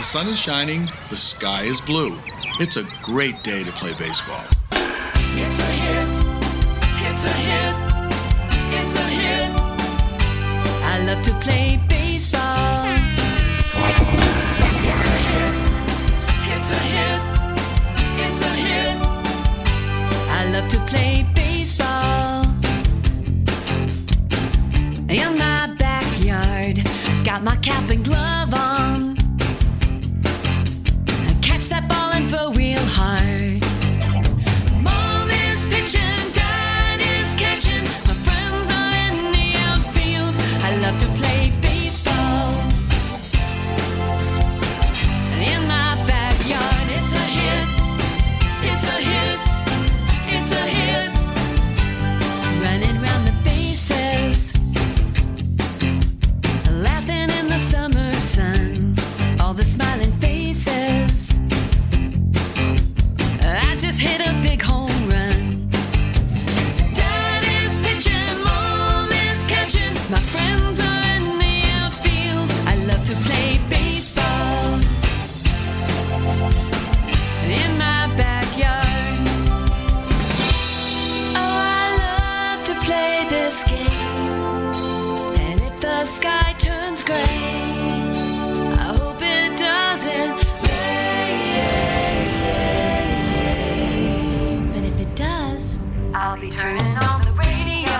The sun is shining, the sky is blue. It's a great day to play baseball. It's a hit. It's a hit. It's a hit. I love to play baseball. It's a hit. It's a hit. It's a hit. I love to play baseball. In my backyard, got my cap and glove on. I catch that ball and throw real hard. Mom is pitching, Dad is catching, my friends are in the outfield. I love to play baseball. In my backyard, it's a hit. It's a hit. It's a hit. Running round the bases, laughing in the summer sun, all the smiling faces. I just hit a big home run. Dad is pitching, Mom is catching, my friends are in the outfield. I love to play baseball in my backyard. Oh, I love to play this game. And if the sky turns gray, I hope it doesn't. But if it does, I'll be turning on the radio.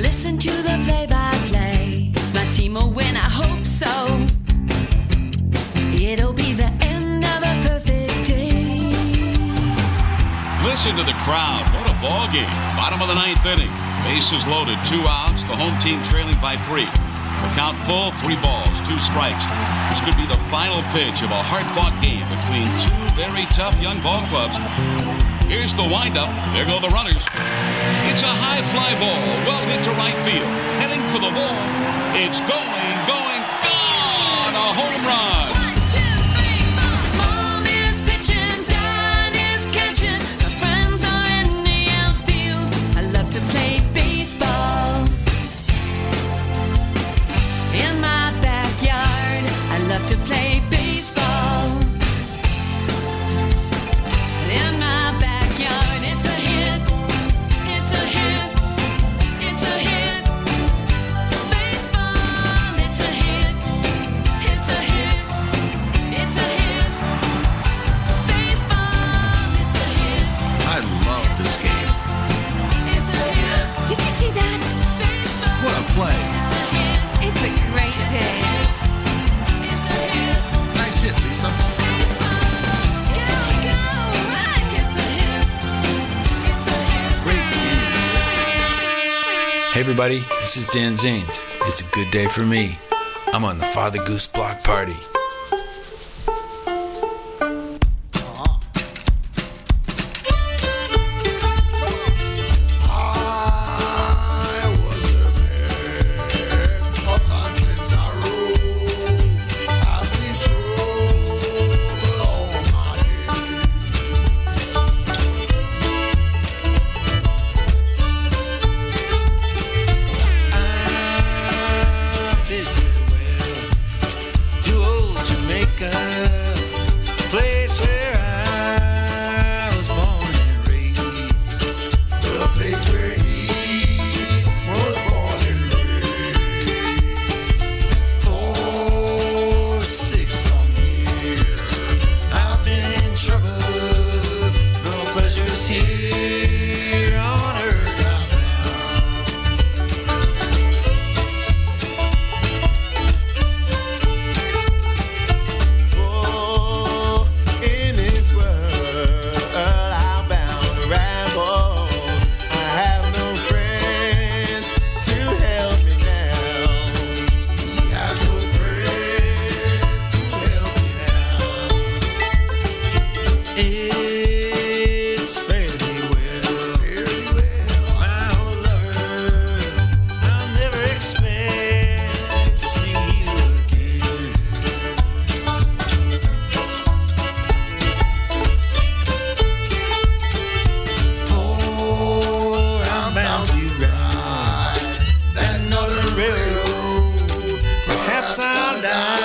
Listen to the play-by-play. My team will win, I hope so. It'll be the end of a perfect day. Listen to the crowd. What a ball game. Bottom of the ninth inning. Bases loaded, 2 outs. The home team trailing by 3. The count full, 3 balls, 2 strikes. This could be the final pitch of a hard-fought game between 2 very tough young ball clubs. Here's the windup. There go the runners. It's a high fly ball, well hit to right field. Heading for the wall. It's going, going, gone! A home run. 1, 2, 3, Mom. Mom is pitching, Dad is catching. My friends are in the outfield. I love to play baseball. In my backyard, I love to play baseball. In my backyard, it's a hit. It's a hit. It's a hit. Baseball, it's a hit. It's a hit. It's a hit. Baseball, it's a hit. I love this game. It's a hit. Did you see that? Baseball, what a play. It's a hit. It's a great day. It's a hit. Nice hit, Lisa. It's a hit. Go, run. It's a hit. It's a hit. Great game. Hey, everybody. This is Dan Zanes. It's a good day for me. I'm on the Father Goose Block Party. Sound out.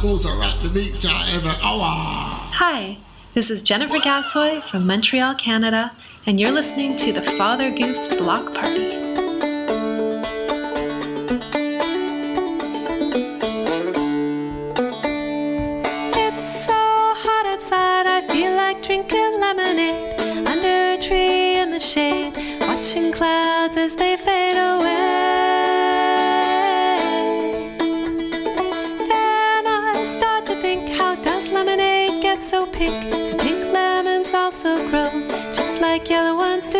I'm also at the beach every hour. Hi, this is Jennifer Gasoi from Montreal, Canada, and you're listening to the Father Goose Block Party. It's so hot outside, I feel like drinking lemonade. Under a tree in the shade, watching clouds as they fade away. So pink, do pink lemons also grow, just like yellow ones do?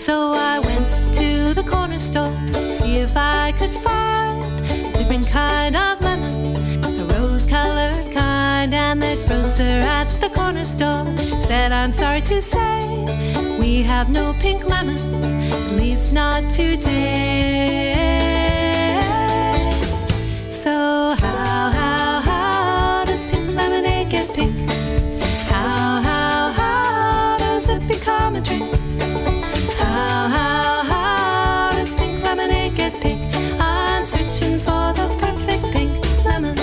So I went to the corner store, see if I could find a different kind of lemon, a rose-colored kind. And the grocer at the corner store said, I'm sorry to say, we have no pink lemons, at least not today. So become a drink. How does pink lemonade get pink? I'm searching for the perfect pink lemon.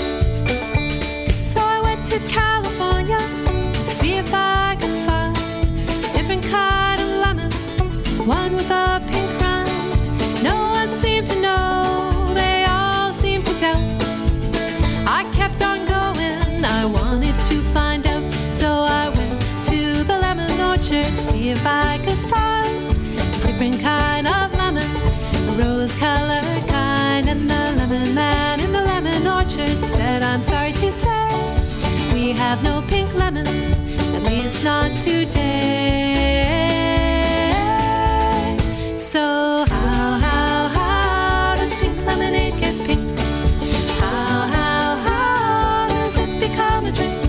So I went to California to see if I could find a different kind of lemon, one with a pink rind. No one seemed to know, they all seemed to doubt. I kept on going, I wanted to find out. So I went to the lemon orchard to see if I could find a different kind of lemon, a rose-colored kind. And the lemon man in the lemon orchard said, I'm sorry to say, we have no pink lemons, at least not today. So how does pink lemonade get pink? How does it become a drink?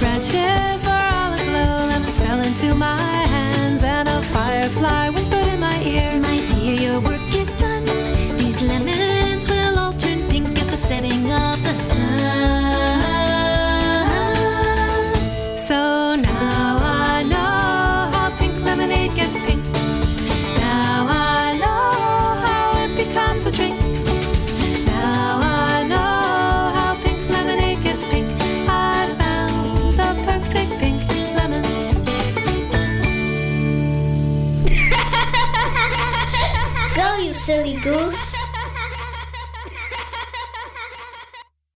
Branches were all aglow, lemons fell into my hands, and a firefly was